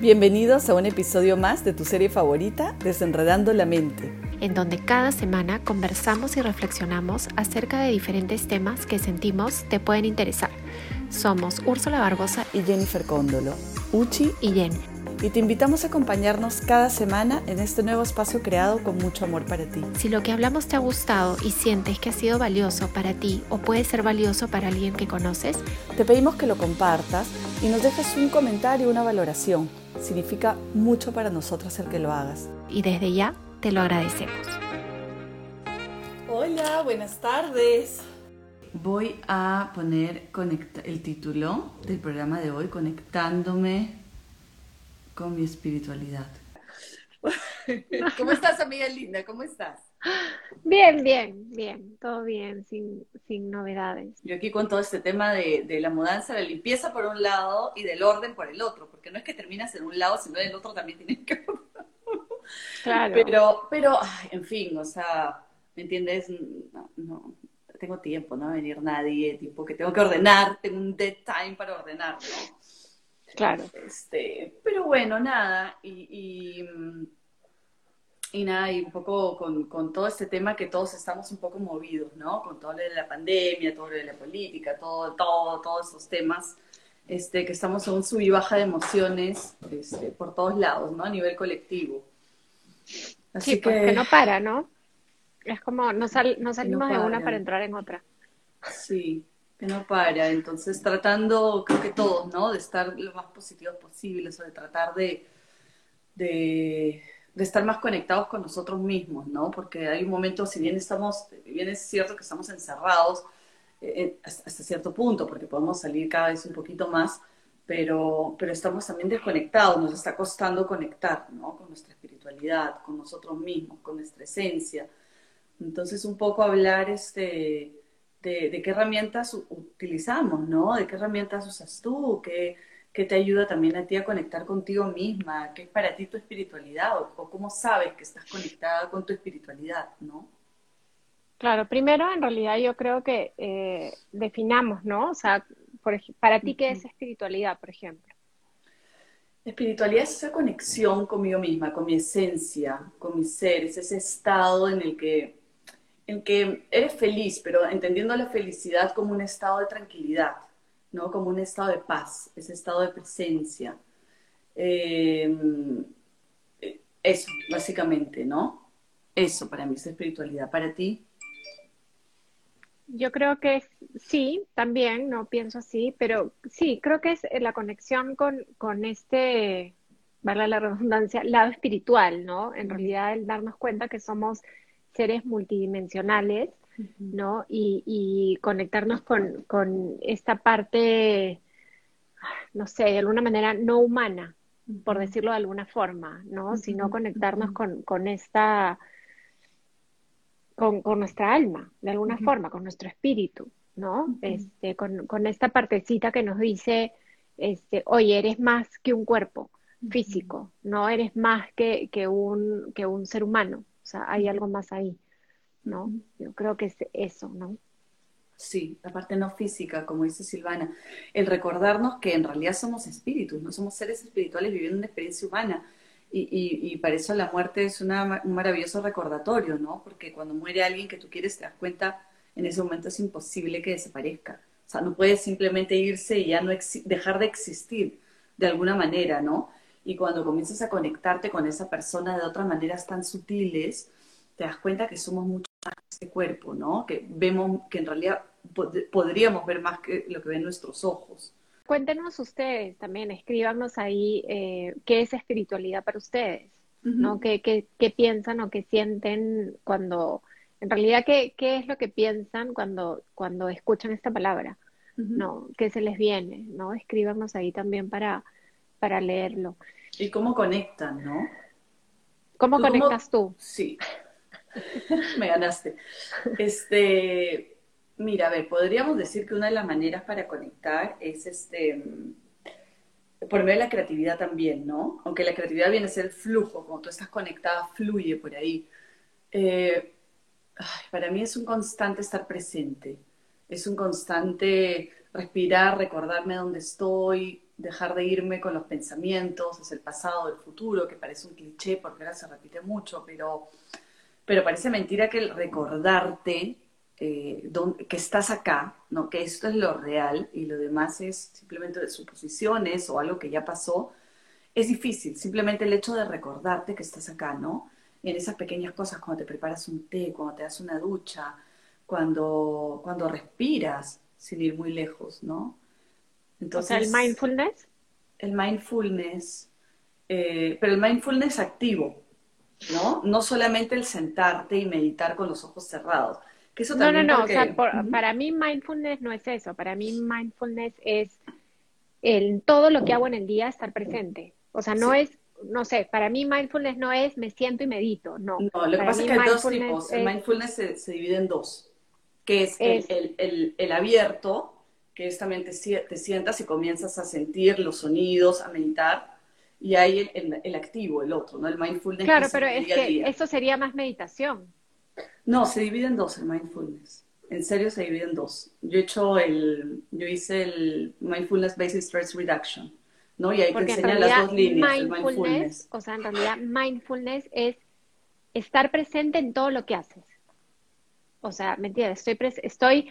Bienvenidos a un episodio más de tu serie favorita, Desenredando la Mente, en donde cada semana conversamos y reflexionamos acerca de diferentes temas que sentimos te pueden interesar. Somos Úrsula Barbosa y Jennifer Cóndolo, Uchi y Jen, y te invitamos a acompañarnos cada semana en este nuevo espacio creado con mucho amor para ti. Si lo que hablamos te ha gustado y sientes que ha sido valioso para ti o puede ser valioso para alguien que conoces, te pedimos que lo compartas y nos dejes un comentario, una valoración. Significa mucho para nosotros el que lo hagas. Y desde ya te lo agradecemos. Hola, buenas tardes. Voy a poner el título del programa de hoy, Conectándome con mi espiritualidad. ¿Cómo estás, amiga linda? ¿Cómo estás? Bien. Todo bien, sin novedades. Yo aquí con todo este tema de la mudanza, la limpieza por un lado y del orden por el otro, porque no es que terminas en un lado, sino en el otro también tienes que... Claro. Pero en fin, o sea, ¿me entiendes? No tengo tiempo, no va a venir nadie, tipo que tengo que ordenar, tengo un dead time para ordenar, ¿no? Claro. Pero bueno, nada, y un poco con todo este tema que todos estamos un poco movidos, ¿no? Con todo lo de la pandemia, todo lo de la política, todos esos temas, que estamos en un sub y baja de emociones, por todos lados, ¿no? A nivel colectivo. Así sí, que... porque no para, ¿no? Es como no salimos de una para entrar en otra. Sí. Que no para, entonces tratando, creo que todos, ¿no? De estar lo más positivos posibles, o de tratar de estar más conectados con nosotros mismos, ¿no? Porque hay un momento, si bien es cierto que estamos encerrados hasta cierto punto, porque podemos salir cada vez un poquito más, pero estamos también desconectados, nos está costando conectar, ¿no? Con nuestra espiritualidad, con nosotros mismos, con nuestra esencia. Entonces un poco hablar, de qué herramientas utilizamos, ¿no? De qué herramientas usas tú, qué te ayuda también a ti a conectar contigo misma, qué es para ti tu espiritualidad o cómo sabes que estás conectada con tu espiritualidad, ¿no? Claro, primero en realidad yo creo que definamos, ¿no? O sea, para ti, ¿qué es espiritualidad, por ejemplo? Espiritualidad es esa conexión conmigo misma, con mi esencia, con mi ser, es ese estado en que eres feliz, pero entendiendo la felicidad como un estado de tranquilidad, ¿no? Como un estado de paz, ese estado de presencia. Eso, básicamente, ¿no? Eso para mí es espiritualidad. ¿Para ti? Yo creo que sí, también, no pienso así, pero sí, creo que es la conexión con este, vale la redundancia, lado espiritual, ¿no? En realidad el darnos cuenta que somos seres multidimensionales, ¿no? Y conectarnos con esta parte, no sé, de alguna manera no humana, por decirlo de alguna forma, ¿no? Sino conectarnos con esta, con nuestra alma, de alguna forma, con nuestro espíritu, ¿no? Con esta partecita que nos dice, oye, eres más que un cuerpo físico, ¿no? Eres más que un ser humano. O sea, hay algo más ahí, ¿no? Yo creo que es eso, ¿no? Sí, la parte no física, como dice Silvana. El recordarnos que en realidad somos espíritus, ¿no? Somos seres espirituales viviendo una experiencia humana. Y para eso la muerte es un maravilloso recordatorio, ¿no? Porque cuando muere alguien que tú quieres, te das cuenta, en ese momento es imposible que desaparezca. O sea, no puedes simplemente irse y ya no dejar de existir de alguna manera, ¿no? Y cuando comienzas a conectarte con esa persona de otras maneras tan sutiles, te das cuenta que somos mucho más que ese cuerpo, ¿no? Que vemos, que en realidad podríamos ver más que lo que ven nuestros ojos. Cuéntenos ustedes también, escríbanos ahí qué es espiritualidad para ustedes, ¿no? ¿Qué piensan o qué sienten cuando, en realidad, qué es lo que piensan cuando escuchan esta palabra, ¿no? ¿Qué se les viene, no? Escríbanos ahí también para leerlo. ¿Y cómo conectan, no? ¿Cómo conectas tú? Sí, me ganaste. Mira, a ver, podríamos decir que una de las maneras para conectar es por medio de la creatividad también, ¿no? Aunque la creatividad viene a ser el flujo, cuando tú estás conectada, fluye por ahí. Para mí es un constante estar presente, es un constante respirar, recordarme dónde estoy, dejar de irme con los pensamientos, es el pasado, del futuro, que parece un cliché porque ahora se repite mucho, pero parece mentira que el recordarte que estás acá, ¿no? Que esto es lo real y lo demás es simplemente de suposiciones o algo que ya pasó, es difícil. Simplemente el hecho de recordarte que estás acá, ¿no? Y en esas pequeñas cosas, cuando te preparas un té, cuando te das una ducha, cuando respiras sin ir muy lejos, ¿no? Entonces, ¿el mindfulness? El mindfulness, pero el mindfulness activo, ¿no? No solamente el sentarte y meditar con los ojos cerrados. Que eso también porque... o sea, para mí mindfulness no es eso. Para mí mindfulness es en todo lo que hago en el día estar presente. O sea, no es, no sé, para mí mindfulness no es me siento y medito, no. No, lo que pasa es que hay dos tipos. El mindfulness se divide en dos, que es el abierto, que es también te sientas y comienzas a sentir los sonidos, a meditar, y hay el activo, el otro, ¿no? El mindfulness. Claro, pero es que eso sería más meditación. No, se divide en dos el mindfulness. En serio, se divide en dos. Yo hice el Mindfulness Based Stress Reduction, ¿no? Y ahí te enseñan las dos líneas. Mindfulness, o sea, en realidad mindfulness es estar presente en todo lo que haces. O sea, ¿me entiendes? Estoy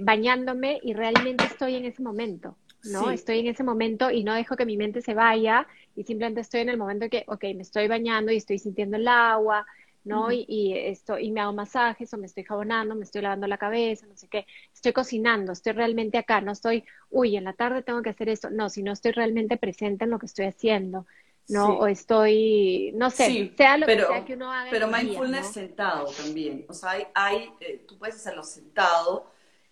bañándome y realmente estoy en ese momento, ¿no? Sí. Estoy en ese momento y no dejo que mi mente se vaya y simplemente estoy en el momento que, ok, me estoy bañando y estoy sintiendo el agua, ¿no? Uh-huh. Y me hago masajes o me estoy jabonando, me estoy lavando la cabeza, no sé qué. Estoy cocinando, estoy realmente acá, no estoy, uy, en la tarde tengo que hacer esto. No, si no estoy realmente presente en lo que estoy haciendo, ¿no? Sí. O estoy, no sé, sí, sea lo que sea que uno haga. Pero mindfulness, ¿no? Sentado también. O sea, tú puedes hacerlo sentado.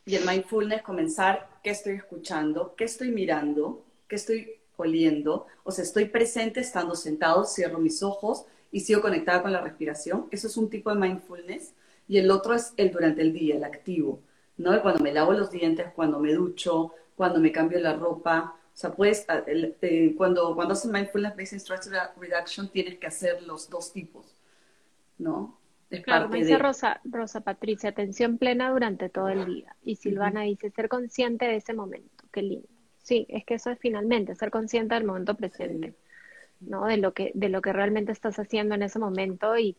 Y el mindfulness, comenzar, ¿qué estoy escuchando? ¿Qué estoy mirando? ¿Qué estoy oliendo? O sea, estoy presente estando sentado, cierro mis ojos y sigo conectada con la respiración. Eso es un tipo de mindfulness. Y el otro es el durante el día, el activo, ¿no? Cuando me lavo los dientes, cuando me ducho, cuando me cambio la ropa. O sea, puedes, cuando haces mindfulness based stress reduction, tienes que hacer los dos tipos, ¿no? Claro, como dice Rosa Patricia, atención plena durante todo el día. Y Silvana dice, ser consciente de ese momento. Qué lindo. Sí, es que eso es finalmente, ser consciente del momento presente, ¿no? De lo que realmente estás haciendo en ese momento y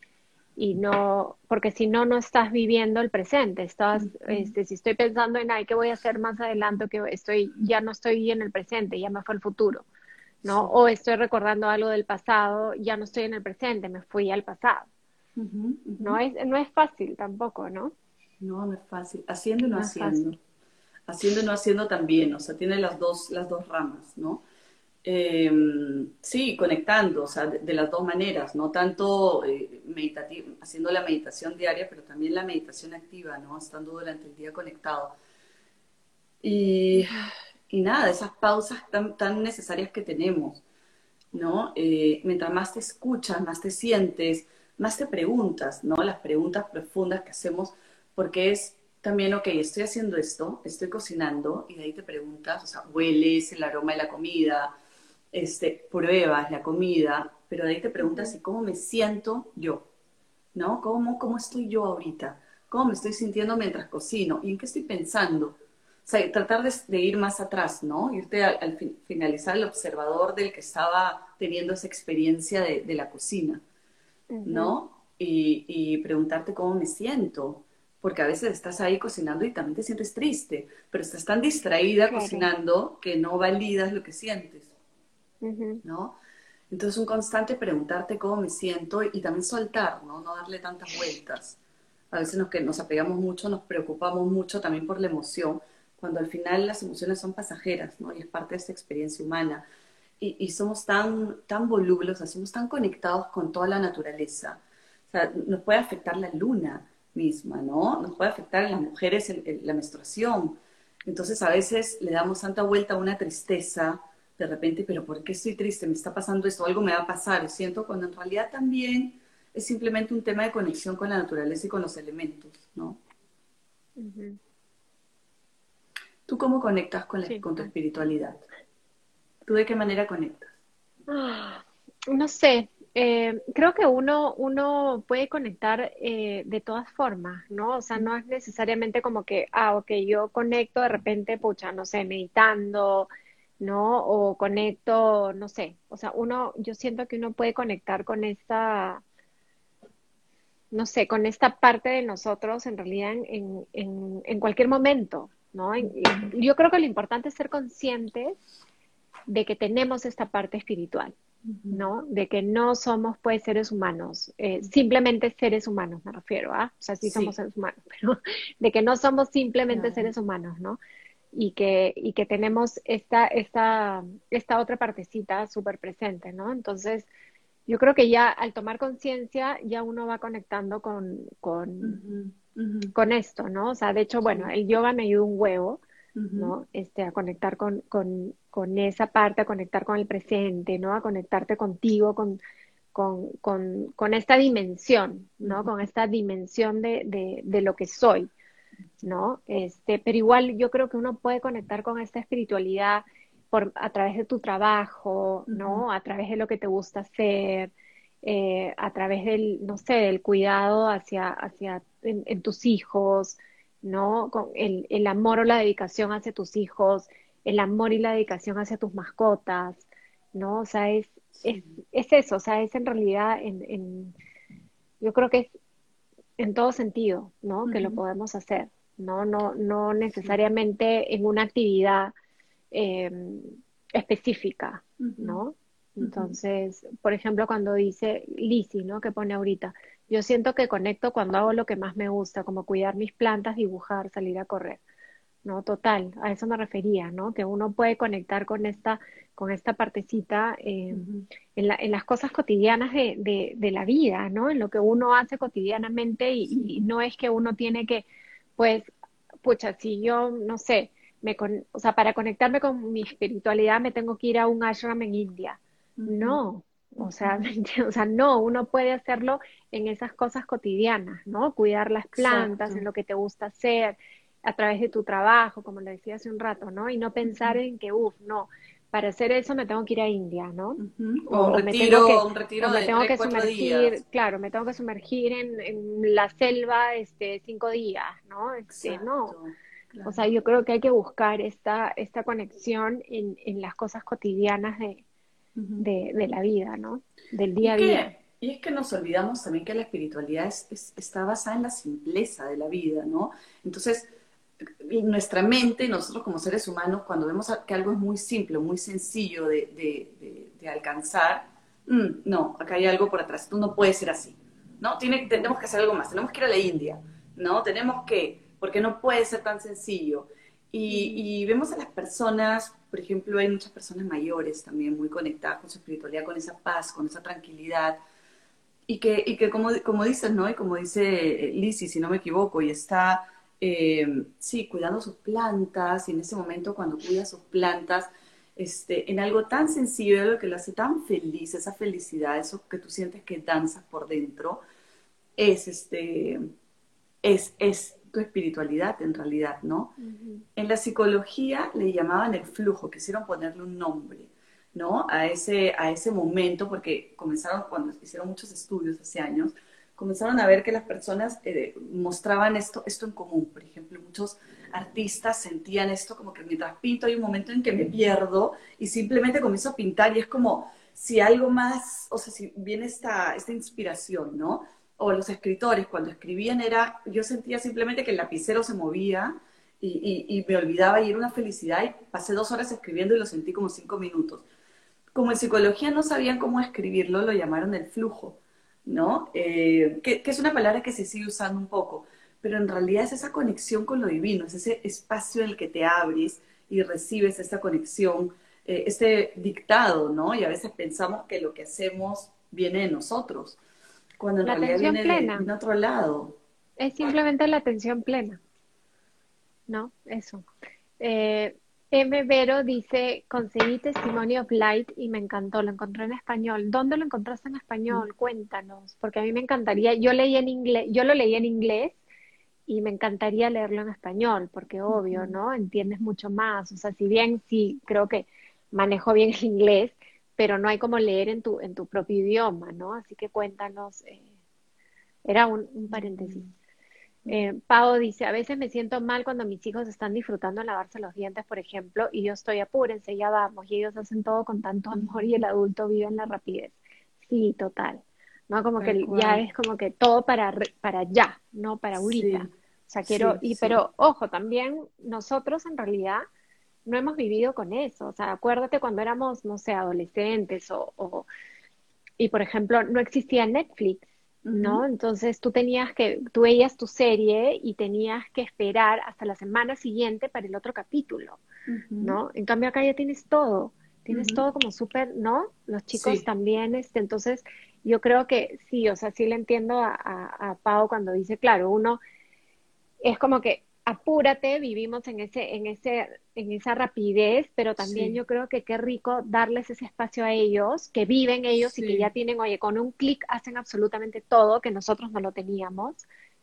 no, porque si no estás viviendo el presente. Estás, si estoy pensando en, ay, ¿qué voy a hacer más adelante? Que ya no estoy en el presente, ya me fue el futuro, ¿no? O estoy recordando algo del pasado, ya no estoy en el presente, me fui al pasado. Uh-huh, uh-huh. No es fácil tampoco, ¿no? No es fácil. Haciendo y no haciendo. Haciendo y no haciendo también, o sea, tiene las dos ramas, ¿no? Sí, conectando, o sea, de las dos maneras, no tanto meditativo, haciendo la meditación diaria, pero también la meditación activa, ¿no? Estando durante el día conectado. Y nada, esas pausas tan necesarias que tenemos, ¿no? Mientras más te escuchas, más te sientes, más te preguntas, ¿no? Las preguntas profundas que hacemos, porque es también, ok, estoy haciendo esto, estoy cocinando, y de ahí te preguntas, o sea, hueles el aroma de la comida, pruebas la comida, pero de ahí te preguntas, ¿y cómo me siento yo? ¿No? ¿Cómo estoy yo ahorita? ¿Cómo me estoy sintiendo mientras cocino? ¿Y en qué estoy pensando? O sea, tratar de ir más atrás, ¿no? Irte al finalizar el observador del que estaba teniendo esa experiencia de la cocina, ¿no? Y preguntarte cómo me siento, porque a veces estás ahí cocinando y también te sientes triste, pero estás tan distraída, claro, cocinando, que no validas lo que sientes, ¿no? Entonces un constante preguntarte cómo me siento y también soltar, ¿no? No darle tantas vueltas. A veces nos apegamos mucho, nos preocupamos mucho también por la emoción, cuando al final las emociones son pasajeras, ¿no? Y es parte de esta experiencia humana. Y somos tan volubles, o sea, somos tan conectados con toda la naturaleza. O sea, nos puede afectar la luna misma, ¿no? Nos puede afectar a las mujeres la menstruación. Entonces, a veces le damos tanta vuelta a una tristeza, de repente, pero ¿por qué estoy triste? Me está pasando esto, algo me va a pasar, siento, cuando en realidad también es simplemente un tema de conexión con la naturaleza y con los elementos, ¿no? Uh-huh. ¿Tú cómo conectas con tu espiritualidad? ¿Tú de qué manera conectas? No sé, creo que uno puede conectar de todas formas, ¿no? O sea, no es necesariamente como que, ok, yo conecto de repente, pucha, no sé, meditando, ¿no? O conecto, no sé, o sea, yo siento que uno puede conectar con esta, no sé, con esta parte de nosotros en realidad en cualquier momento, ¿no? Yo creo que lo importante es ser conscientes de que tenemos esta parte espiritual, ¿no? De que no somos, pues, seres humanos, simplemente seres humanos, me refiero, ¿ah? O sea, sí somos seres humanos, pero de que no somos simplemente seres humanos, ¿no? Y que tenemos esta otra partecita súper presente, ¿no? Entonces, yo creo que ya al tomar conciencia, ya uno va conectando con esto, ¿no? O sea, de hecho, bueno, el yoga me ayuda un huevo, ¿no? A conectar con esa parte, a conectar con el presente, ¿no? A conectarte contigo, con esta dimensión, ¿no? Con esta dimensión de lo que soy, ¿no? Pero igual yo creo que uno puede conectar con esta espiritualidad a través de tu trabajo, ¿no? A través de lo que te gusta hacer, a través del cuidado en tus hijos, ¿no? Con el amor o la dedicación hacia tus hijos, el amor y la dedicación hacia tus mascotas, ¿no? O sea, es eso, o sea, es en realidad, yo creo que es en todo sentido, ¿no? Que lo podemos hacer, ¿no? No necesariamente en una actividad específica, ¿no? Entonces, por ejemplo, cuando dice Lizzie, ¿no? Que pone ahorita, yo siento que conecto cuando hago lo que más me gusta, como cuidar mis plantas, dibujar, salir a correr, ¿no? Total, a eso me refería, ¿no? Que uno puede conectar con esta partecita en las cosas cotidianas de la vida, ¿no? En lo que uno hace cotidianamente y no es que uno tiene que, pues, pucha, si yo, no sé, o sea, para conectarme con mi espiritualidad me tengo que ir a un ashram en India. No, o sea, no, uno puede hacerlo en esas cosas cotidianas, ¿no? Cuidar las plantas, en lo que te gusta hacer, a través de tu trabajo, como le decía hace un rato, ¿no? Y no pensar en que, no, para hacer eso me tengo que ir a India, ¿no? O un retiro de 3-4 días. Claro, me tengo que sumergir en la selva 5 días, ¿no? No. Claro. O sea, yo creo que hay que buscar esta conexión en las cosas cotidianas de la vida, ¿no? Del día a día. Y es que nos olvidamos también que la espiritualidad está basada en la simpleza de la vida, ¿no? Entonces, nuestra mente, nosotros como seres humanos, cuando vemos que algo es muy simple, muy sencillo de alcanzar, no, acá hay algo por atrás, no puede ser así, ¿no? Tenemos que hacer algo más, tenemos que ir a la India, ¿no? Porque no puede ser tan sencillo. Y vemos a las personas, por ejemplo, hay muchas personas mayores también muy conectadas con su espiritualidad, con esa paz, con esa tranquilidad, y que como dices, ¿no? Y como dice Lizzie, si no me equivoco, y está... cuidando sus plantas, y en ese momento cuando cuida sus plantas, en algo tan sencillo, algo que lo hace tan feliz, esa felicidad, eso que tú sientes que danzas por dentro, es tu espiritualidad en realidad, ¿no? En la psicología le llamaban el flujo, quisieron ponerle un nombre, ¿no? A ese momento, porque comenzaron, cuando hicieron muchos estudios hace años, comenzaron a ver que las personas mostraban esto en común. Por ejemplo, muchos artistas sentían esto como que mientras pinto hay un momento en que me pierdo y simplemente comienzo a pintar y es como si algo más, o sea, si viene esta inspiración, ¿no? O los escritores cuando escribían yo sentía simplemente que el lapicero se movía y me olvidaba y era una felicidad y pasé 2 horas escribiendo y lo sentí como 5 minutos. Como en psicología no sabían cómo escribirlo, lo llamaron el flujo, ¿no? Que es una palabra que se sigue usando un poco, pero en realidad es esa conexión con lo divino, es ese espacio en el que te abres y recibes esta conexión, este dictado, ¿no? Y a veces pensamos que lo que hacemos viene de nosotros, cuando en realidad viene de otro lado. Es simplemente la atención plena, ¿no? Eso. M. Vero dice, conseguí Testimony of Light y me encantó, lo encontré en español. ¿Dónde lo encontraste en español? Cuéntanos, porque a mí me encantaría, yo lo leí en inglés y me encantaría leerlo en español, porque obvio, ¿no? Entiendes mucho más, o sea, si bien sí creo que manejo bien el inglés, pero no hay como leer en tu propio idioma, ¿no? Así que cuéntanos, era un paréntesis. Pau dice, a veces me siento mal cuando mis hijos están disfrutando de lavarse los dientes, por ejemplo, y yo estoy apúrense, ya vamos, y ellos hacen todo con tanto amor y el adulto vive en la rapidez. Sí, total. No, como que ya es como que todo para ya, no para ahorita. Sí, o sea, quiero, pero ojo, también nosotros en realidad no hemos vivido con eso. O sea, acuérdate cuando éramos, no sé, adolescentes y por ejemplo, no existía Netflix, ¿no? Entonces tú veías tu serie y tenías que esperar hasta la semana siguiente para el otro capítulo, ¿no? En cambio acá ya tienes todo. Tienes todo como súper, ¿no? Los chicos también, entonces yo creo que sí, o sea, sí le entiendo a Pau cuando dice, claro, uno es como que apúrate, vivimos en esa rapidez, pero también yo creo que qué rico darles ese espacio a ellos, que viven ellos y que ya tienen, oye, con un clic hacen absolutamente todo, que nosotros no lo teníamos,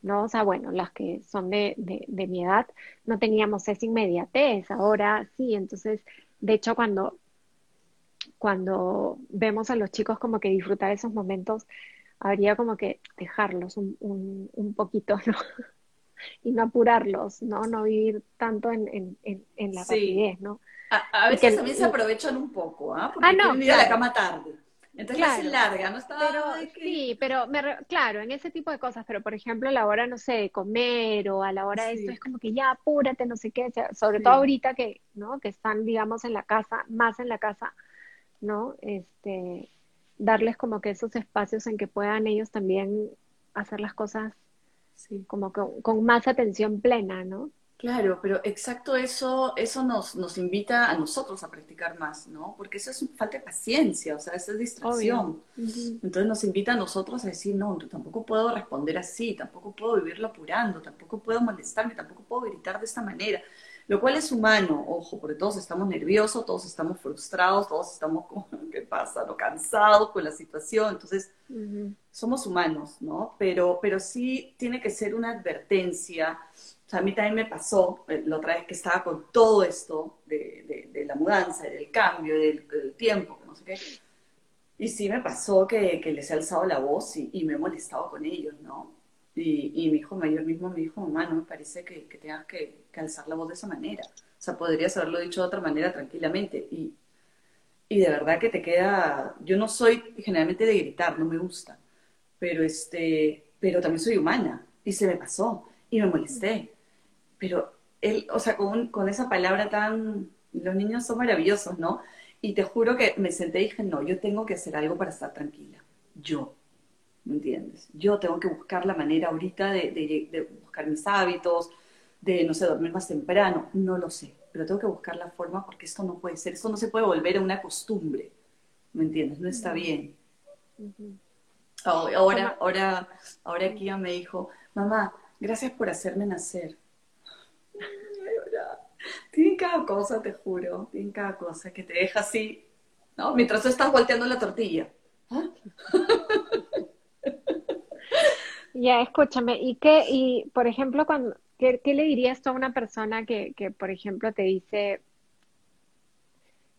¿no? O sea, bueno, las que son de mi edad no teníamos esa inmediatez, ahora sí, entonces, de hecho, cuando vemos a los chicos como que disfrutar esos momentos, habría como que dejarlos un poquito, ¿no? Y no apurarlos, ¿no? No vivir tanto en la rapidez, ¿no? A veces también se aprovechan un poco, ¿ah? Porque quieren ir a la cama tarde. Entonces la hacen larga, ¿no? Sí, pero claro, en ese tipo de cosas, pero por ejemplo a la hora, no sé, de comer o a la hora de esto, es como que ya apúrate, no sé qué, sobre todo ahorita que, ¿no? Que están, digamos, en la casa, más en la casa, ¿no? Darles como que esos espacios en que puedan ellos también hacer las cosas como con más atención plena, ¿no? Claro, pero exacto eso nos invita a nosotros a practicar más, ¿no? Porque eso es falta de paciencia, o sea, eso es distracción. Entonces nos invita a nosotros a decir, no, yo tampoco puedo responder así, tampoco puedo vivirlo apurando, tampoco puedo molestarme, tampoco puedo gritar de esta manera. Lo cual es humano, ojo, porque todos estamos nerviosos, todos estamos frustrados, todos estamos como, ¿qué pasa? ¿No? Cansados con la situación, entonces somos humanos, ¿no? Pero sí tiene que ser una advertencia. O sea, a mí también me pasó, la otra vez que estaba con todo esto de la mudanza, del cambio, del tiempo, no sé qué. Y sí me pasó que les he alzado la voz y me he molestado con ellos, ¿no? Y mi hijo mayor mismo me dijo, mamá, no me parece que tengas que alzar la voz de esa manera. O sea, podrías haberlo dicho de otra manera tranquilamente. Y de verdad que te queda... Yo no soy generalmente de gritar, no me gusta. Pero también soy humana. Y se me pasó. Y me molesté. Pero él, o sea, con esa palabra tan... Los niños son maravillosos, ¿no? Y te juro que me senté y dije, no, yo tengo que hacer algo para estar tranquila. Yo. ¿Me entiendes? Yo tengo que buscar la manera ahorita de buscar mis hábitos, de, no sé, dormir más temprano, no lo sé, pero tengo que buscar la forma porque esto no puede ser, esto no se puede volver a una costumbre, ¿me entiendes? No está bien. Ahora Kia me dijo, mamá, gracias por hacerme nacer. Tienen cada cosa, te juro, tienen cada cosa que te deja así, ¿no? Mientras tú estás volteando la tortilla. ¿Ah? Ya, escúchame, y por ejemplo, ¿qué le dirías tú a una persona que, por ejemplo, te dice,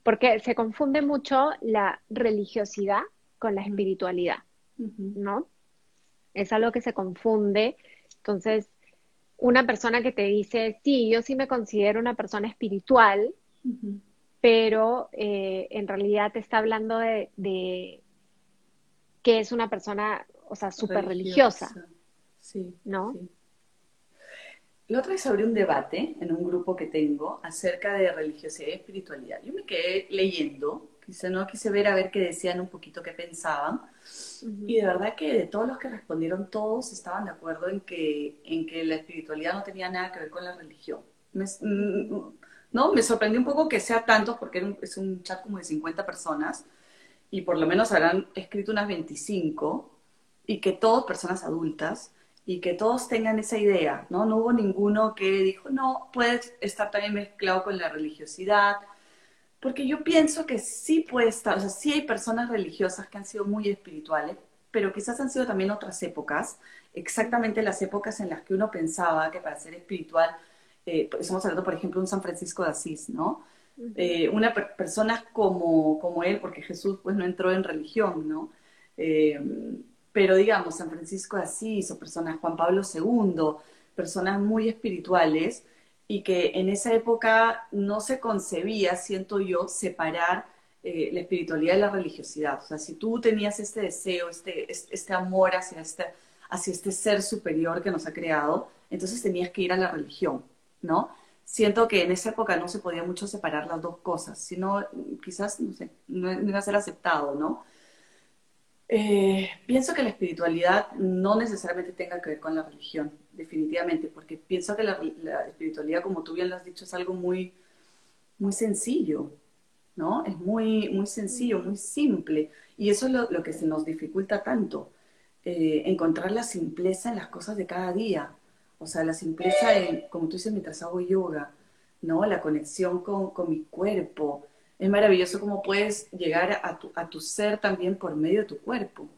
porque se confunde mucho la religiosidad con la espiritualidad, ¿no? Es algo que se confunde, entonces, una persona que te dice, sí, yo sí me considero una persona espiritual, pero en realidad te está hablando de que es una persona... O sea, súper religiosa. Sí, ¿no? Sí. La otra vez abrí un debate en un grupo que tengo acerca de religiosidad y espiritualidad. Yo me quedé leyendo, quise ver a ver qué decían un poquito, qué pensaban. Y de verdad que de todos los que respondieron, todos estaban de acuerdo en que la espiritualidad no tenía nada que ver con la religión. Me sorprendió un poco que sea tantos, porque es un chat como de 50 personas, y por lo menos habrán escrito unas 25, y que todos, personas adultas, y que todos tengan esa idea, ¿no? No hubo ninguno que dijo, no, puede estar también mezclado con la religiosidad, porque yo pienso que sí puede estar, o sea, sí hay personas religiosas que han sido muy espirituales, pero quizás han sido también otras épocas, exactamente las épocas en las que uno pensaba que para ser espiritual, estamos hablando, por ejemplo, de un San Francisco de Asís, ¿no? Una persona como él, porque Jesús pues no entró en religión, ¿no? Pero digamos, San Francisco de Asís, o personas Juan Pablo II, personas muy espirituales y que en esa época no se concebía, siento yo, separar la espiritualidad de la religiosidad. O sea, si tú tenías este deseo, este amor hacia este ser superior que nos ha creado, entonces tenías que ir a la religión, ¿no? Siento que en esa época no se podía mucho separar las dos cosas, sino quizás, no sé, no iba a ser aceptado, ¿no? Pienso que la espiritualidad no necesariamente tenga que ver con la religión, definitivamente, porque pienso que la espiritualidad, como tú bien lo has dicho, es algo muy, muy sencillo, ¿no? Es muy, muy sencillo, muy simple, y eso es lo que se nos dificulta tanto, encontrar la simpleza en las cosas de cada día, o sea, la simpleza en, como tú dices, mientras hago yoga, ¿no? La conexión con mi cuerpo. Es maravilloso cómo puedes llegar a tu ser también por medio de tu cuerpo,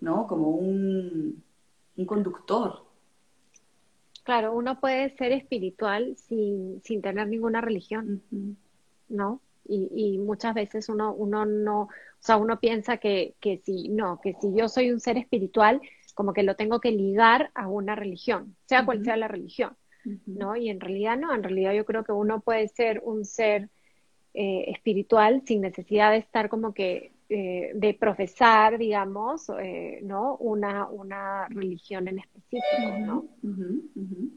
¿no? Como un conductor. Claro, uno puede ser espiritual sin tener ninguna religión, uh-huh, ¿no? Y muchas veces uno no, o sea, uno piensa que si yo soy un ser espiritual, como que lo tengo que ligar a una religión, sea cual sea la religión, ¿no? Y en realidad no, en realidad yo creo que uno puede ser un ser espiritual sin necesidad de estar como que de profesar, digamos, ¿no? Una religión en específico, ¿no? Uh-huh, uh-huh.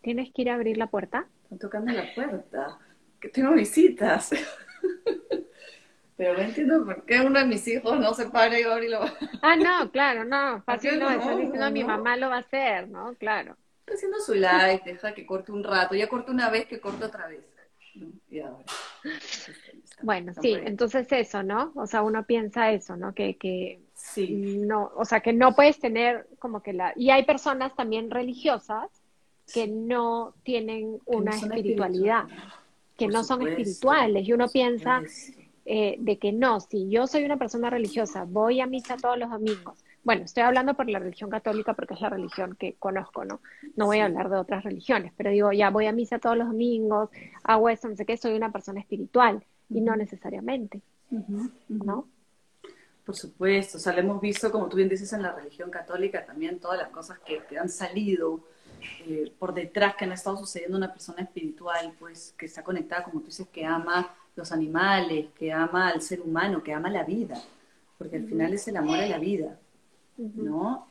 ¿Tienes que ir a abrir la puerta? Están tocando la puerta, que tengo visitas. Pero no entiendo por qué uno de mis hijos no se para y abre y lo va a hacer. Ah, no, claro, no, fácil no, estás diciendo mi mamá lo va a hacer, ¿no? Claro. Está haciendo su live, deja que corte un rato, ya corte una vez, que corte otra vez. Y ahora. Bueno, sí, entonces eso, ¿no? O sea, uno piensa eso, ¿no? Que sí. No, o sea, que no puedes tener como que la... Y hay personas también religiosas que no tienen una espiritualidad, que no son espirituales, y uno piensa... de que no, si yo soy una persona religiosa, voy a misa todos los domingos. Bueno, estoy hablando por la religión católica porque es la religión que conozco, ¿no? No voy a hablar de otras religiones, pero digo, ya voy a misa todos los domingos, hago eso, no sé qué, soy una persona espiritual, y no necesariamente, ¿no? Por supuesto, o sea, lo hemos visto, como tú bien dices, en la religión católica también, todas las cosas que han salido por detrás, que han estado sucediendo una persona espiritual, pues, que está conectada, como tú dices, que ama los animales, que ama al ser humano, que ama la vida, porque al final es el amor a la vida, ¿no?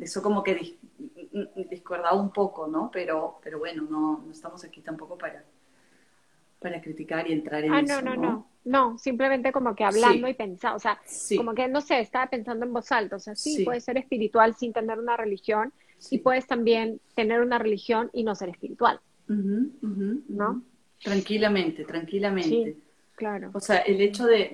Eso como que discordaba un poco, ¿no? Pero bueno, no estamos aquí tampoco para criticar y entrar en eso, ¿no? No, simplemente como que hablando y pensando, o sea, como que, no sé, estaba pensando en voz alta, o sea, sí, puedes ser espiritual sin tener una religión, y puedes también tener una religión y no ser espiritual, ¿no? Tranquilamente. Sí, claro. O sea, el hecho de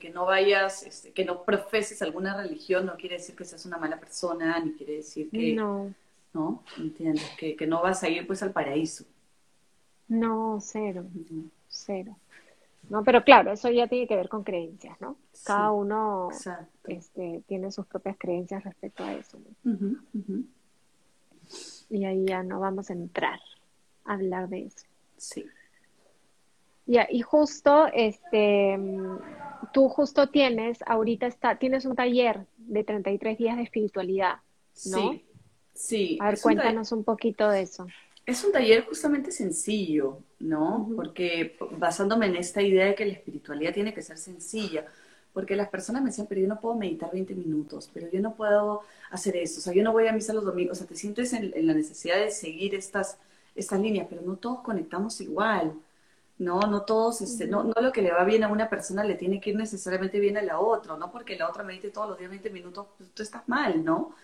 que no vayas, que no profeses alguna religión no quiere decir que seas una mala persona, ni quiere decir que... No. ¿No? ¿Entiendes? Que no vas a ir, pues, al paraíso. No, cero. No, pero claro, eso ya tiene que ver con creencias, ¿no? Sí, cada uno tiene sus propias creencias respecto a eso, ¿no? Y ahí ya no vamos a entrar a hablar de eso. Sí. Ya, y justo, tú justo tienes, ahorita tienes un taller de 33 días de espiritualidad, ¿no? Sí. A ver, cuéntanos un poquito de eso. Es un taller justamente sencillo, ¿no? Porque basándome en esta idea de que la espiritualidad tiene que ser sencilla, porque las personas me decían, pero yo no puedo meditar 20 minutos, pero yo no puedo hacer esto, o sea, yo no voy a misa los domingos, o sea, te sientes en la necesidad de seguir estas líneas, pero no todos conectamos igual, ¿no? No todos, no lo que le va bien a una persona le tiene que ir necesariamente bien a la otra, no porque la otra medite todos los días 20 minutos, pues, tú estás mal, ¿no?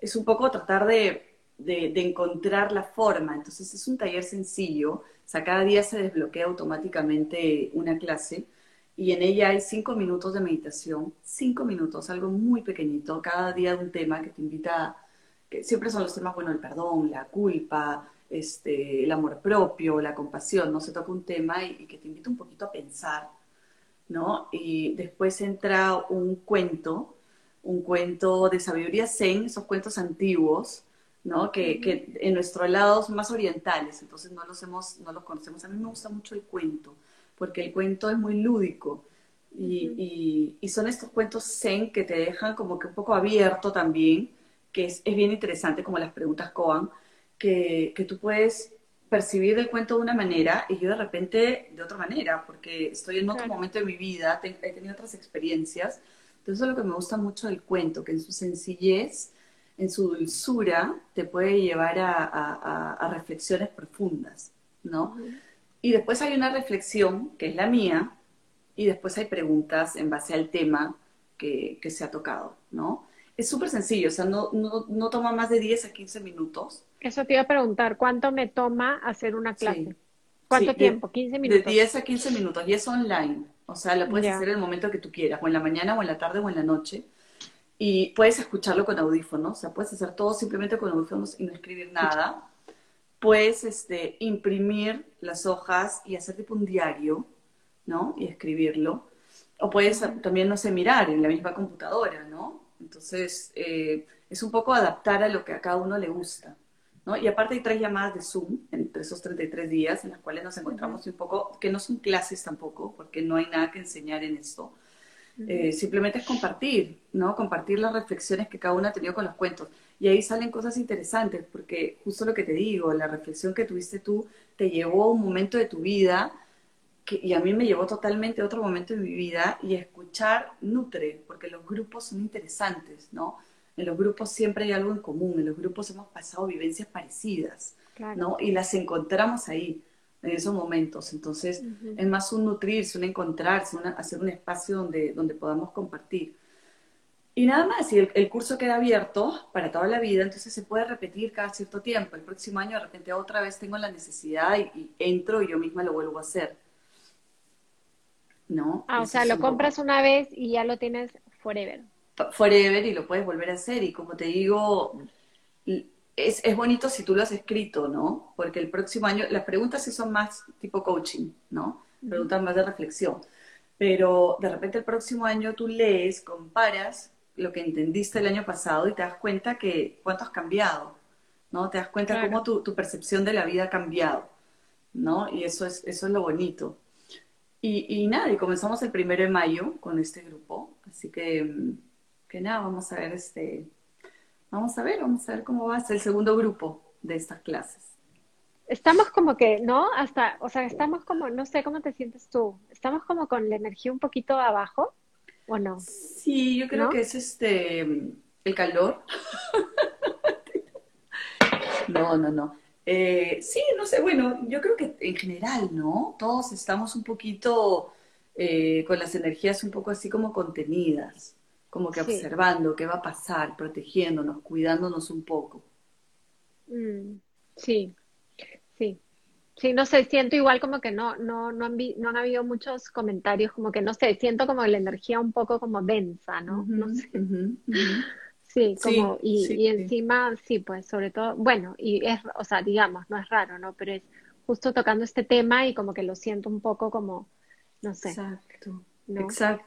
Es un poco tratar de encontrar la forma. Entonces es un taller sencillo, o sea, cada día se desbloquea automáticamente una clase, y en ella hay 5 minutos de meditación, 5 minutos, algo muy pequeñito, cada día un tema que te invita, que siempre son los temas, bueno, el perdón, la culpa, el amor propio, la compasión, ¿no? Se toca un tema y que te invita un poquito a pensar, ¿no? Y después entra un cuento de sabiduría zen, esos cuentos antiguos, ¿no? Que en nuestro lado son más orientales, entonces no los conocemos. A mí me gusta mucho el cuento, porque el cuento es muy lúdico, y son estos cuentos zen que te dejan como que un poco abierto también, que es bien interesante, como las preguntas Coan, que tú puedes percibir el cuento de una manera y yo de repente de otra manera, porque estoy en otro momento de mi vida, he tenido otras experiencias. Entonces, eso es lo que me gusta mucho del cuento, que en su sencillez, en su dulzura, te puede llevar a reflexiones profundas, ¿no? Uh-huh. Y después hay una reflexión, que es la mía, y después hay preguntas en base al tema que se ha tocado, ¿no? Es súper sencillo, o sea, no toma más de 10 a 15 minutos. Eso te iba a preguntar, ¿cuánto me toma hacer una clase? Sí. ¿Cuánto tiempo? ¿15 minutos? De 10 a 15 minutos, y es online. O sea, la puedes hacer en el momento que tú quieras, o en la mañana, o en la tarde, o en la noche. Y puedes escucharlo con audífonos, o sea, puedes hacer todo simplemente con audífonos y no escribir nada. Puedes imprimir las hojas y hacer tipo un diario, ¿no? Y escribirlo. O puedes también, no sé, mirar en la misma computadora, ¿no? Entonces, es un poco adaptar a lo que a cada uno le gusta, ¿no? Y aparte hay 3 llamadas de Zoom entre esos 33 días en las cuales nos encontramos un poco, que no son clases tampoco, porque no hay nada que enseñar en esto. Simplemente es compartir, ¿no? Compartir las reflexiones que cada uno ha tenido con los cuentos. Y ahí salen cosas interesantes, porque justo lo que te digo, la reflexión que tuviste tú te llevó a un momento de tu vida, y a mí me llevó totalmente a otro momento de mi vida, y escuchar nutre, porque los grupos son interesantes, ¿no? En los grupos siempre hay algo en común, en los grupos hemos pasado vivencias parecidas, ¿no? Y las encontramos ahí, en esos momentos. Entonces, es más un nutrirse, un encontrarse, hacer un espacio donde podamos compartir. Y nada más, y el curso queda abierto para toda la vida, entonces se puede repetir cada cierto tiempo. El próximo año de repente otra vez tengo la necesidad y entro y yo misma lo vuelvo a hacer, ¿no? Ah, o sea, lo compras una vez y ya lo tienes forever. Forever, y lo puedes volver a hacer. Y como te digo, es bonito si tú lo has escrito, ¿no? Porque el próximo año, las preguntas sí son más tipo coaching, ¿no? Preguntas más de reflexión. Pero de repente el próximo año tú lees, comparas lo que entendiste el año pasado y te das cuenta que cuánto has cambiado, ¿no? Te das cuenta cómo tu percepción de la vida ha cambiado, ¿no? Y eso es lo bonito. Y nada, y comenzamos el 1 de mayo con este grupo. Así que nada, vamos a ver Vamos a ver cómo va a ser el segundo grupo de estas clases. Estamos como que, ¿no? Estamos como, no sé, ¿cómo te sientes tú? ¿Estamos como con la energía un poquito abajo o no? Sí, yo creo que es el calor. No. Sí, no sé, bueno, yo creo que en general, ¿no? Todos estamos un poquito con las energías un poco así como contenidas. Como que observando qué va a pasar, protegiéndonos, cuidándonos un poco. Sí, no sé, siento igual como que no han habido muchos comentarios, como que no sé, siento como la energía un poco como densa, ¿no? No sé. Sí, como, y encima, sí, pues sobre todo, bueno, y es, o sea, digamos, no es raro, ¿no? Pero es justo tocando este tema y como que lo siento un poco como, no sé. Exacto.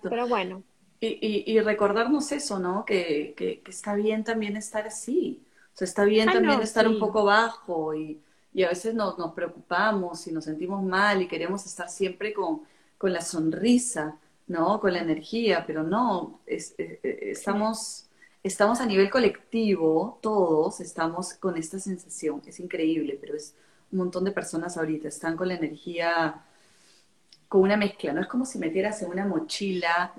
Pero bueno. Y recordarnos eso, ¿no? Que está bien también estar así. O sea, está bien estar un poco bajo y a veces nos preocupamos y nos sentimos mal y queremos estar siempre con la sonrisa, ¿no? Con la energía, pero no. Estamos a nivel colectivo, todos estamos con esta sensación. Es increíble, pero es un montón de personas ahorita. Están con la energía, con una mezcla. No es como si metieras en una mochila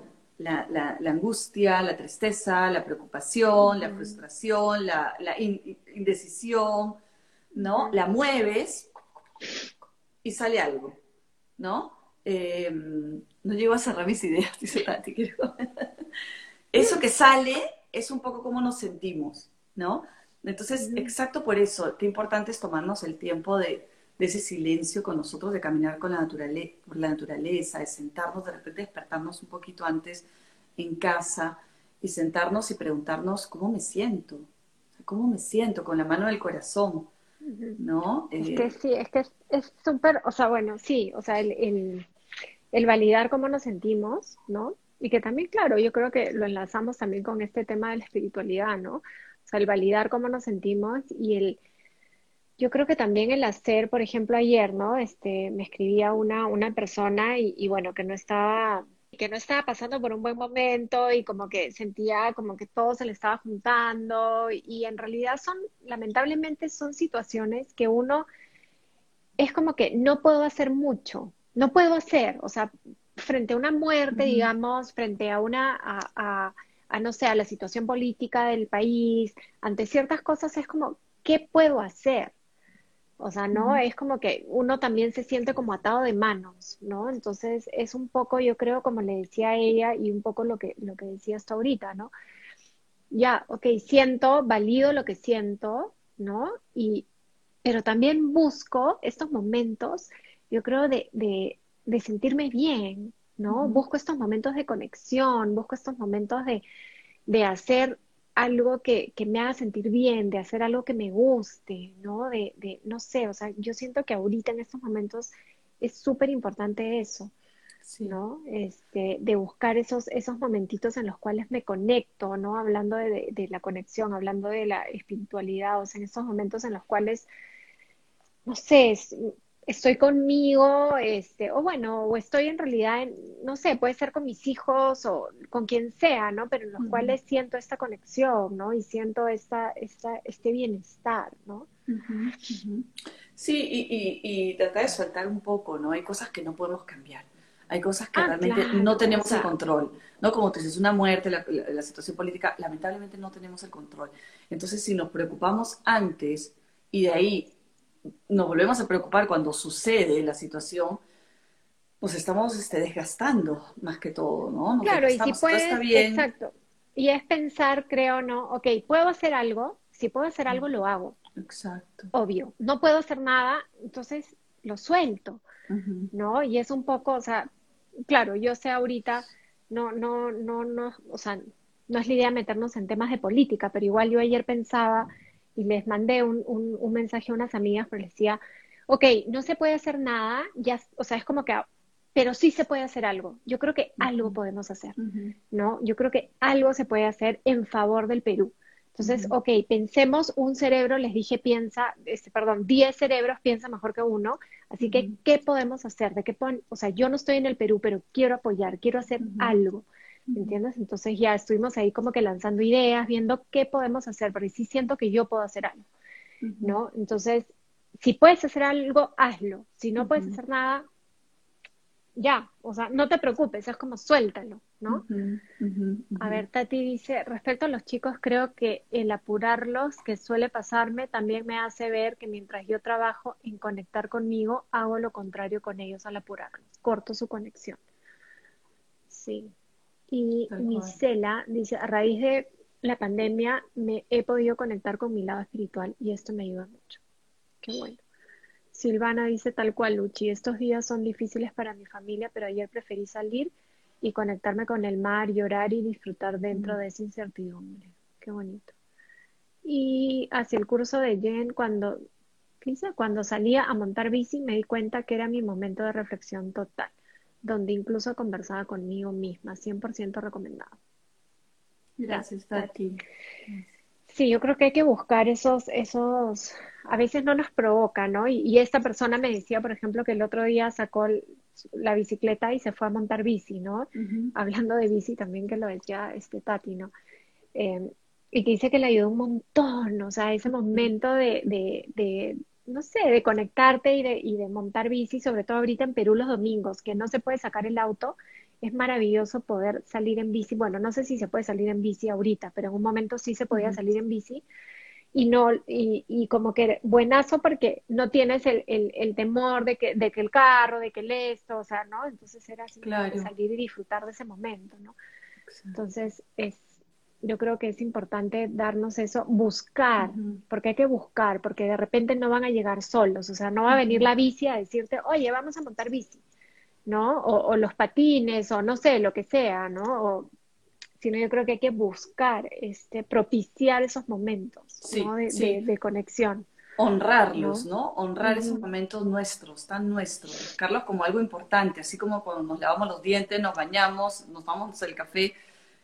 la angustia, la tristeza, la preocupación, la frustración, la indecisión, ¿no? La mueves y sale algo, ¿no? No llego a cerrar mis ideas, dice Tati, creo. Eso que sale es un poco como nos sentimos, ¿no? Entonces, exacto por eso, qué importante es tomarnos el tiempo de ese silencio con nosotros, de caminar por la naturaleza, de sentarnos, de repente despertarnos un poquito antes en casa y sentarnos y preguntarnos cómo me siento, con la mano del corazón, ¿no? Es que es súper, o sea, bueno, sí, o sea, el validar cómo nos sentimos, ¿no? Y que también, claro, yo creo que lo enlazamos también con este tema de la espiritualidad, ¿no? O sea, el validar cómo nos sentimos y yo creo que también el hacer, por ejemplo, ayer, ¿no? Me escribía una persona y bueno, que no estaba que no estaba pasando por un buen momento y como que sentía como que todo se le estaba juntando, y en realidad son, lamentablemente, son situaciones que uno es como que no puedo hacer mucho, no puedo hacer, o sea, frente a una muerte, digamos, frente a una, no sé, a la situación política del país, ante ciertas cosas es como, ¿qué puedo hacer? O sea, ¿no? Es como que uno también se siente como atado de manos, ¿no? Entonces, es un poco, yo creo, como le decía a ella, y un poco lo que decías tú ahorita, ¿no? Ya, ok, siento, valido lo que siento, ¿no? Pero también busco estos momentos, yo creo, de sentirme bien, ¿no? Busco estos momentos de conexión, busco estos momentos de hacer algo que me haga sentir bien, de hacer algo que me guste, ¿no? No sé, o sea, yo siento que ahorita en estos momentos es súper importante eso, sí, ¿no? De buscar esos momentitos en los cuales me conecto, ¿no? Hablando de la conexión, hablando de la espiritualidad, o sea, en esos momentos en los cuales, no sé, estoy conmigo, o estoy en realidad, no sé, puede ser con mis hijos o con quien sea, ¿no? Pero en los cuales siento esta conexión, ¿no? Y siento este bienestar, ¿no? Sí, y tratar de soltar un poco, ¿no? Hay cosas que no podemos cambiar. Hay cosas que realmente no tenemos el control, ¿no? Como tú dices, una muerte, la situación política, lamentablemente no tenemos el control. Entonces, si nos preocupamos antes y de ahí nos volvemos a preocupar cuando sucede la situación, pues estamos desgastando más que todo, ¿no? Claro, y si puedes, está bien. Exacto. Y es pensar, creo, ¿no? Ok, ¿puedo hacer algo? Si puedo hacer algo, lo hago. Exacto. Obvio. No puedo hacer nada, entonces lo suelto, ¿no? Y es un poco, o sea, claro, yo sé ahorita, no, o sea, no es la idea meternos en temas de política, pero igual yo ayer pensaba, y les mandé un mensaje a unas amigas, pero les decía, ok, no se puede hacer nada, ya, o sea, es como que, pero sí se puede hacer algo. Yo creo que algo podemos hacer, ¿no? Yo creo que algo se puede hacer en favor del Perú. Entonces, ok, pensemos un cerebro, les dije, piensa, 10 cerebros piensa mejor que uno, así que, ¿qué podemos hacer? O sea, yo no estoy en el Perú, pero quiero apoyar, quiero hacer algo. ¿Entiendes? Entonces ya estuvimos ahí como que lanzando ideas, viendo qué podemos hacer, pero sí siento que yo puedo hacer algo, ¿no? Entonces, si puedes hacer algo, hazlo. Si no puedes hacer nada, ya, o sea, no te preocupes, es como suéltalo, ¿no? A ver, Tati dice, respecto a los chicos, creo que el apurarlos, que suele pasarme, también me hace ver que mientras yo trabajo en conectar conmigo, hago lo contrario con ellos al apurarlos, corto su conexión. Sí. Y Misela dice, a raíz de la pandemia me he podido conectar con mi lado espiritual y esto me ayuda mucho. Qué bueno. Silvana dice, tal cual, Luchi, estos días son difíciles para mi familia, pero ayer preferí salir y conectarme con el mar, llorar y disfrutar dentro de esa incertidumbre. Qué bonito. Y hacia el curso de Jen, cuando salía a montar bici, me di cuenta que era mi momento de reflexión total, donde incluso conversaba conmigo misma, 100% recomendado. Gracias, Tati. Sí, yo creo que hay que buscar esos, a veces no nos provoca, ¿no? Y esta persona me decía, por ejemplo, que el otro día sacó la bicicleta y se fue a montar bici, ¿no? Hablando de bici también, que lo decía Tati, ¿no? Y que dice que le ayudó un montón, o sea, ese momento de no sé, de conectarte y de montar bici, sobre todo ahorita en Perú los domingos, que no se puede sacar el auto, es maravilloso poder salir en bici. Bueno, no sé si se puede salir en bici ahorita, pero en un momento sí se podía salir en bici, y como que buenazo porque no tienes el temor de que el carro, de que el esto, o sea, ¿no? Entonces era simplemente salir y disfrutar de ese momento, ¿no? Exacto. Entonces yo creo que es importante darnos eso, buscar, porque hay que buscar, porque de repente no van a llegar solos, o sea, no va a venir la bici a decirte, oye, vamos a montar bici, ¿no? O los patines, o no sé, lo que sea, ¿no? Sino yo creo que hay que buscar, propiciar esos momentos, sí, ¿no? De conexión. Honrarlos, ¿no? Honrar esos momentos nuestros, tan nuestros, buscarlos como algo importante, así como cuando nos lavamos los dientes, nos bañamos, nos tomamos el café,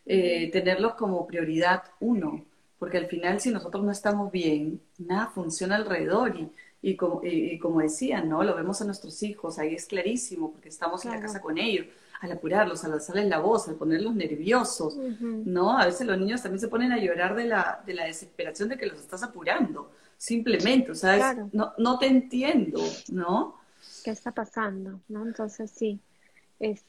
tenerlos como prioridad uno, porque al final si nosotros no estamos bien, nada funciona alrededor, y como decían, ¿no? Lo vemos a nuestros hijos, ahí es clarísimo, porque estamos en la casa con ellos, al apurarlos, al alzarles la voz, al ponerlos nerviosos, ¿no? A veces los niños también se ponen a llorar de la desesperación de que los estás apurando, simplemente, o sea, claro, no te entiendo, ¿no? ¿Qué está pasando? ¿No? Entonces sí, es...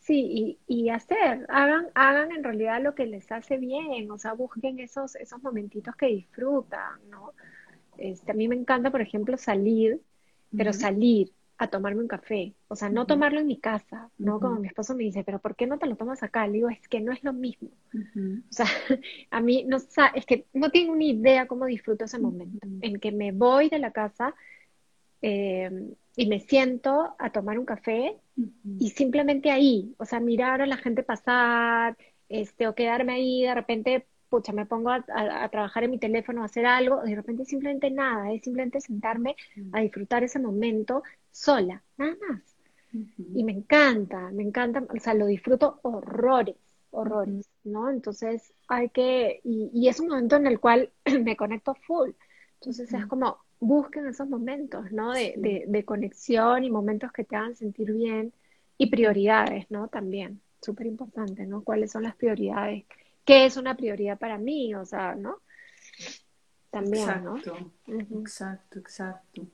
Sí, y hacer, hagan en realidad lo que les hace bien, o sea, busquen esos momentitos que disfrutan, ¿no? A mí me encanta, por ejemplo, salir, pero salir a tomarme un café, o sea, no tomarlo en mi casa, ¿no? Como mi esposo me dice, pero ¿por qué no te lo tomas acá? Le digo, es que no es lo mismo, o sea, a mí, no, es que no tengo ni idea cómo disfruto ese momento, en que me voy de la casa, y me siento a tomar un café y simplemente ahí, o sea, mirar a la gente pasar, o quedarme ahí, de repente, pucha, me pongo a trabajar en mi teléfono, a hacer algo, y de repente simplemente nada, es simplemente sentarme a disfrutar ese momento sola, nada más. Y me encanta, o sea, lo disfruto horrores, ¿no? Entonces hay que, y es un momento en el cual me conecto full, entonces es como... Busquen esos momentos, ¿no? De conexión y momentos que te hagan sentir bien. Y prioridades, ¿no? También, súper importante, ¿no? ¿Cuáles son las prioridades? ¿Qué es una prioridad para mí? O sea, ¿no? También, exacto, ¿no? Exacto.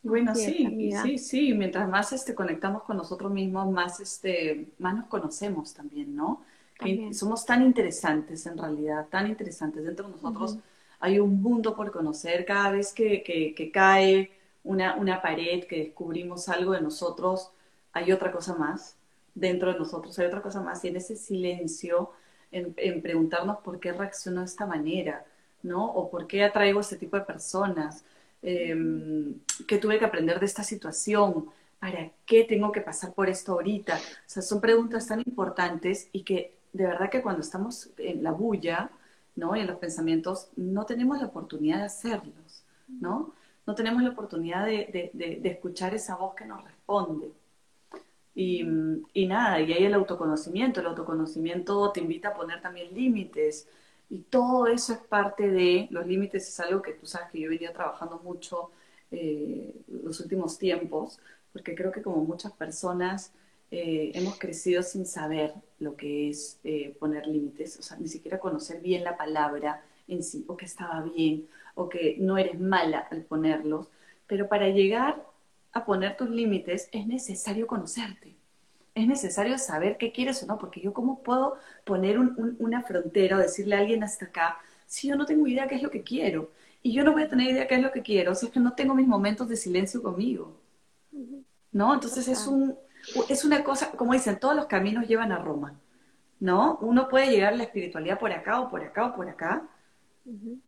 Bueno, sí, mientras más conectamos con nosotros mismos, más nos conocemos también, ¿no? También. Somos tan interesantes, en realidad, tan interesantes dentro de nosotros. Hay un mundo por conocer. Cada vez que cae una pared, que descubrimos algo de nosotros, hay otra cosa más dentro de nosotros, hay otra cosa más. Y en ese silencio, en preguntarnos por qué reacciono de esta manera, ¿no? O por qué atraigo a este tipo de personas, qué tuve que aprender de esta situación, para qué tengo que pasar por esto ahorita. O sea, son preguntas tan importantes y que de verdad que cuando estamos en la bulla, ¿no? Y en los pensamientos no tenemos la oportunidad de hacerlos, ¿no? No tenemos la oportunidad de escuchar esa voz que nos responde. Y nada, y ahí el autoconocimiento te invita a poner también límites. Y todo eso es parte de, los límites es algo que tú sabes que yo he venido trabajando mucho los últimos tiempos, porque creo que como muchas personas... hemos crecido sin saber lo que es poner límites, o sea, ni siquiera conocer bien la palabra en sí, o que estaba bien, o que no eres mala al ponerlos, pero para llegar a poner tus límites es necesario conocerte, es necesario saber qué quieres o no, porque yo cómo puedo poner una frontera o decirle a alguien hasta acá, si yo no tengo idea qué es lo que quiero, y yo no voy a tener idea qué es lo que quiero, si es que no tengo mis momentos de silencio conmigo, ¿no? Entonces es una cosa, como dicen, todos los caminos llevan a Roma, ¿no? Uno puede llegar a la espiritualidad por acá o por acá o por acá,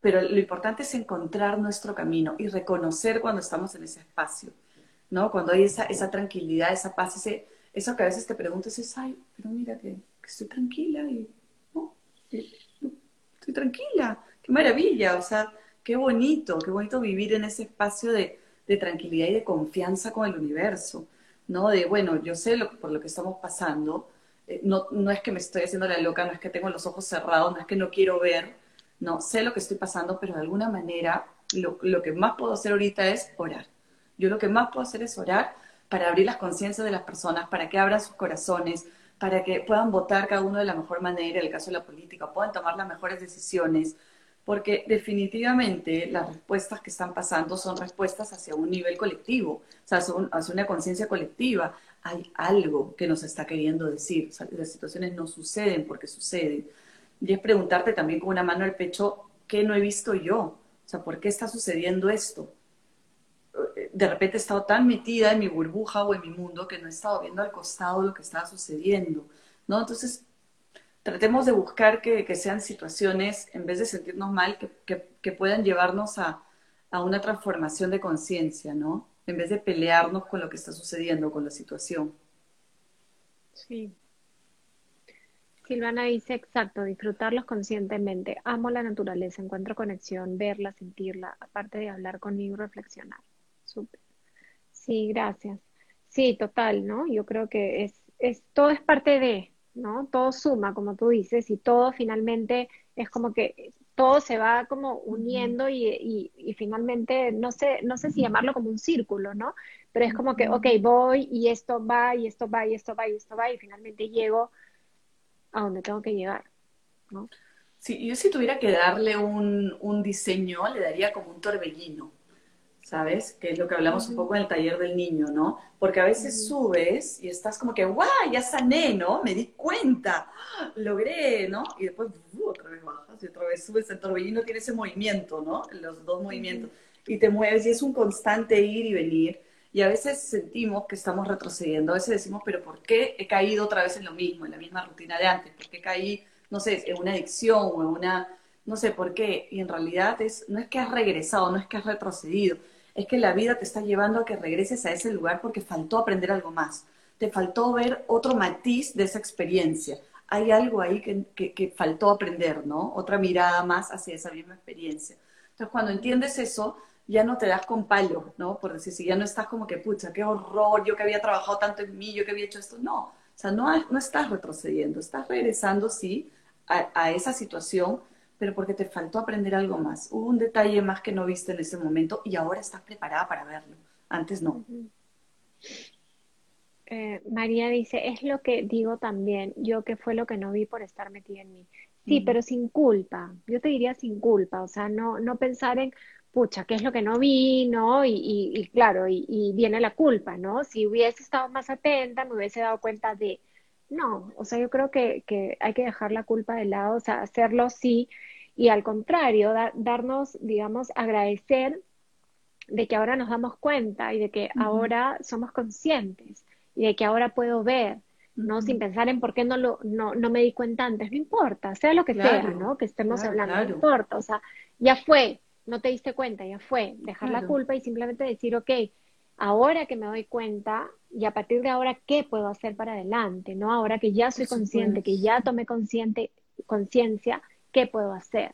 pero lo importante es encontrar nuestro camino y reconocer cuando estamos en ese espacio, ¿no? Cuando hay esa tranquilidad, esa paz, eso que a veces te preguntas es, ay, pero mira que estoy tranquila estoy tranquila, qué maravilla, o sea, qué bonito vivir en ese espacio de tranquilidad y de confianza con el universo, ¿no? De, bueno, yo sé por lo que estamos pasando, no es que me estoy haciendo la loca, no es que tengo los ojos cerrados, no es que no quiero ver, no, sé lo que estoy pasando, pero de alguna manera lo que más puedo hacer ahorita es orar. Yo lo que más puedo hacer es orar para abrir las conciencias de las personas, para que abran sus corazones, para que puedan votar cada uno de la mejor manera, en el caso de la política, puedan tomar las mejores decisiones, porque definitivamente las respuestas que están pasando son respuestas hacia un nivel colectivo, o sea, hacia una conciencia colectiva. Hay algo que nos está queriendo decir, o sea, las situaciones no suceden porque suceden. Y es preguntarte también con una mano al pecho, ¿qué no he visto yo? O sea, ¿por qué está sucediendo esto? De repente he estado tan metida en mi burbuja o en mi mundo que no he estado viendo al costado lo que estaba sucediendo, ¿no? Entonces, tratemos de buscar que sean situaciones, en vez de sentirnos mal, que puedan llevarnos a una transformación de conciencia, ¿no? En vez de pelearnos con lo que está sucediendo, con la situación. Sí. Silvana dice, exacto, disfrutarlos conscientemente. Amo la naturaleza, encuentro conexión, verla, sentirla, aparte de hablar conmigo, reflexionar. Súper. Sí, gracias. Sí, total, ¿no? Yo creo que todo es parte de... ¿no? Todo suma, como tú dices, y todo finalmente es como que todo se va como uniendo y finalmente, no sé si llamarlo como un círculo, ¿no? Pero es como que, ok, voy y esto va, y esto va, y esto va, y esto va, y finalmente llego a donde tengo que llegar, ¿no? Sí, yo si tuviera que darle un diseño, le daría como un torbellino, ¿sabes? Que es lo que hablamos un poco en el taller del niño, ¿no? Porque a veces subes y estás como que, ¡guau! Ya sané, ¿no? Me di cuenta, logré, ¿no? Y después otra vez bajas y otra vez subes. El torbellino tiene ese movimiento, ¿no? Los dos movimientos. Y te mueves y es un constante ir y venir. Y a veces sentimos que estamos retrocediendo, a veces decimos, pero ¿por qué he caído otra vez en lo mismo, en la misma rutina de antes? ¿Por qué caí, no sé, en una adicción o en una, no sé por qué? Y en realidad no es que has regresado, no es que has retrocedido, es que la vida te está llevando a que regreses a ese lugar porque faltó aprender algo más, te faltó ver otro matiz de esa experiencia. Hay algo ahí que faltó aprender, ¿no? Otra mirada más hacia esa misma experiencia. Entonces, cuando entiendes eso, ya no te das con palo, ¿no? Por decir, si ya no estás como que, pucha, qué horror, yo que había trabajado tanto en mí, yo que había hecho esto. No, o sea, no estás retrocediendo, estás regresando, sí, a esa situación, pero porque te faltó aprender algo más. Hubo un detalle más que no viste en ese momento y ahora estás preparada para verlo. Antes no. María dice, es lo que digo también, yo que fue lo que no vi por estar metida en mí. Sí, pero sin culpa. Yo te diría sin culpa, o sea, no pensar en pucha, ¿qué es lo que no vi, no? Y claro, y viene la culpa, ¿no? Si hubiese estado más atenta, me hubiese dado cuenta de... No, o sea, yo creo que hay que dejar la culpa de lado, o sea, hacerlo sí, y al contrario, darnos, digamos, agradecer de que ahora nos damos cuenta y de que ahora somos conscientes y de que ahora puedo ver, ¿no? Sin pensar en por qué no me di cuenta antes, no importa, sea lo que sea, ¿no? Que estemos hablando, no importa, o sea, ya fue. No te diste cuenta, ya fue. Dejar la culpa y simplemente decir, ok, ahora que me doy cuenta, y a partir de ahora, ¿qué puedo hacer para adelante? ¿No? Ahora que ya soy consciente, que ya tomé conciencia, ¿qué puedo hacer?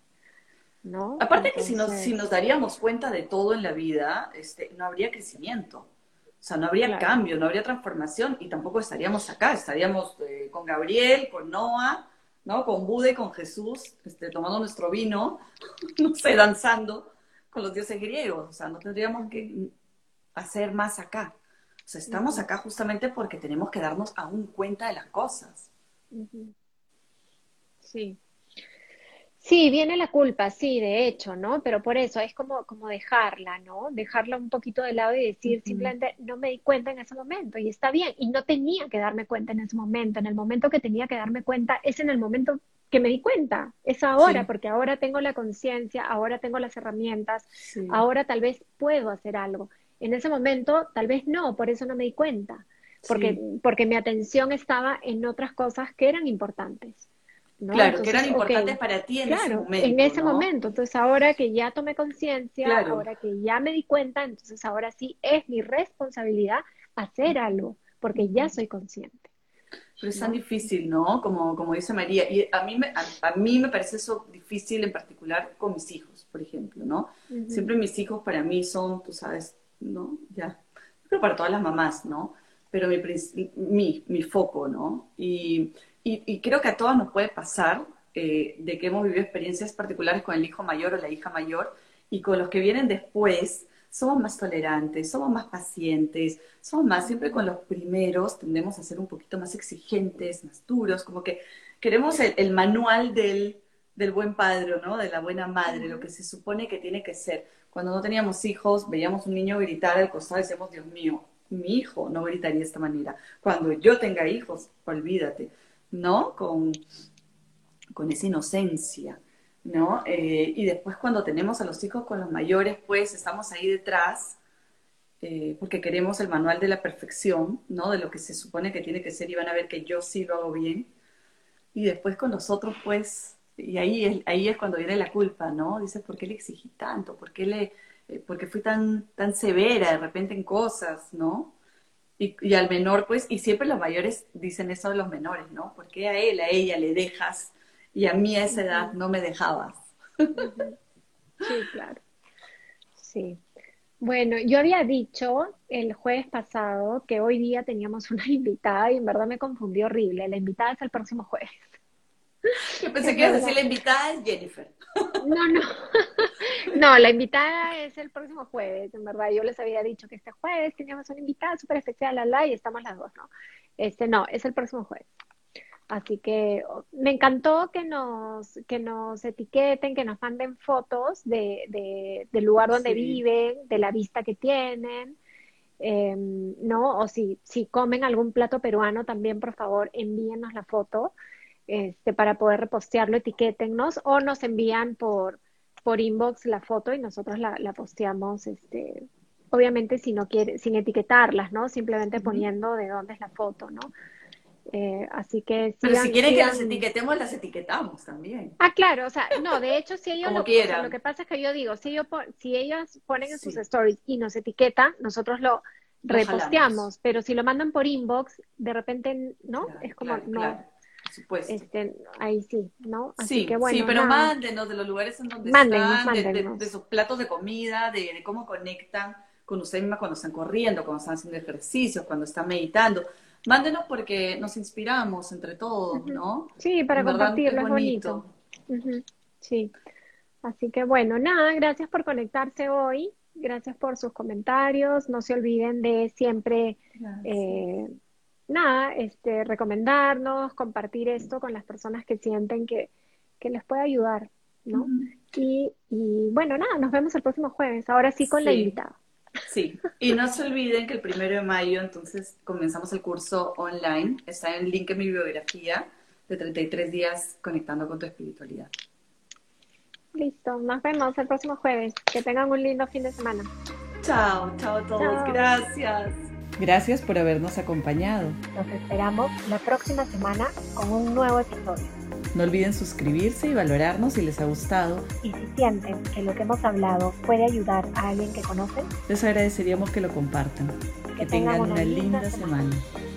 ¿No? Aparte, entonces, que si nos daríamos cuenta de todo en la vida, no habría crecimiento. O sea, no habría cambio, no habría transformación, y tampoco estaríamos acá. Estaríamos con Gabriel, con Noah, ¿no? Con Buda y con Jesús, tomando nuestro vino, no sé, danzando con los dioses griegos. O sea, no tendríamos que hacer más acá. O sea, estamos acá justamente porque tenemos que darnos aún cuenta de las cosas. Sí. Sí, viene la culpa, sí, de hecho, ¿no? Pero por eso es como dejarla, ¿no? Dejarla un poquito de lado y decir, simplemente no me di cuenta en ese momento, y está bien, y no tenía que darme cuenta en ese momento. En el momento que tenía que darme cuenta es en el momento que me di cuenta, es ahora, porque ahora tengo la conciencia, ahora tengo las herramientas, ahora tal vez puedo hacer algo. En ese momento tal vez no, por eso no me di cuenta, porque mi atención estaba en otras cosas que eran importantes. ¿No? Claro, entonces, que eran importantes para ti en ese momento. En ese momento, entonces ahora que ya tomé conciencia, ahora que ya me di cuenta, entonces ahora sí es mi responsabilidad hacer algo, porque ya soy consciente. Pero es tan difícil, ¿no? Como dice María, y a mí me parece eso difícil en particular con mis hijos, por ejemplo, ¿no? Siempre mis hijos para mí son, tú sabes, ¿no? Ya, pero para todas las mamás, ¿no? Pero mi foco, ¿no? Y creo que a todas nos puede pasar de que hemos vivido experiencias particulares con el hijo mayor o la hija mayor, y con los que vienen después somos más tolerantes, somos más pacientes, somos más, siempre con los primeros tendemos a ser un poquito más exigentes, más duros, como que queremos el manual del buen padre, ¿no? De la buena madre, lo que se supone que tiene que ser. Cuando no teníamos hijos, veíamos un niño gritar al costado y decíamos, Dios mío, mi hijo no gritaría de esta manera. Cuando yo tenga hijos, olvídate. ¿No? Con esa inocencia, ¿no? Y después cuando tenemos a los hijos con los mayores, pues estamos ahí detrás, porque queremos el manual de la perfección, ¿no? De lo que se supone que tiene que ser, y van a ver que yo sí lo hago bien. Y después con nosotros, pues, y ahí es cuando viene la culpa, ¿no? Dices, ¿por qué le exigí tanto? ¿Por qué fui tan severa de repente en cosas, ¿no? Y al menor, pues, y siempre los mayores dicen eso de los menores, ¿no? ¿Por qué a él, a ella le dejas? Y a mí a esa edad no me dejabas. Sí, claro. Sí. Bueno, yo había dicho el jueves pasado que hoy día teníamos una invitada y en verdad me confundí horrible. La invitada es el próximo jueves. Yo pensé que ibas a decir, la invitada es Jennifer. No, no. No, la invitada es el próximo jueves, en verdad. Yo les había dicho que este jueves teníamos una invitada súper especial, y estamos las dos, ¿no? No, es el próximo jueves. Así que me encantó que nos etiqueten, que nos manden fotos del lugar donde viven, de la vista que tienen, ¿no? O si comen algún plato peruano también, por favor, envíennos la foto. Para poder repostearlo, etiquétennos, o nos envían por inbox la foto y nosotros la posteamos, obviamente si no quiere, sin etiquetarlas, ¿no? Simplemente poniendo de dónde es la foto, ¿no? Así que pero si quieren que las etiquetemos, las etiquetamos también. Ah, claro, o sea, no, de hecho si ellos lo que pasa es que yo digo, si ellas ponen en sus stories y nos etiquetan, nosotros lo reposteamos, pero si lo mandan por inbox, de repente, ¿no? Claro, es como, supuesto. Ahí sí, ¿no? Así que bueno. Sí, pero mándenos de los lugares en donde están, de sus platos de comida, de cómo conectan con ustedes mismas cuando están corriendo, cuando están haciendo ejercicios, cuando están meditando. Mándenos porque nos inspiramos entre todos, ¿no? Sí, para compartirlo es bonito. Sí. Así que bueno, gracias por conectarse hoy, gracias por sus comentarios, no se olviden de siempre... recomendarnos, compartir esto con las personas que sienten que les puede ayudar, ¿no? Y bueno, nos vemos el próximo jueves, ahora sí con la invitada. Sí, y no se olviden que el 1 de mayo, entonces, comenzamos el curso online, está en el link en mi biografía, de 33 días conectando con tu espiritualidad. Listo, nos vemos el próximo jueves, que tengan un lindo fin de semana. Chao a todos, gracias. Gracias por habernos acompañado. Nos esperamos la próxima semana con un nuevo episodio. No olviden suscribirse y valorarnos si les ha gustado. Y si sienten que lo que hemos hablado puede ayudar a alguien que conocen, les agradeceríamos que lo compartan. Que tengan una linda semana.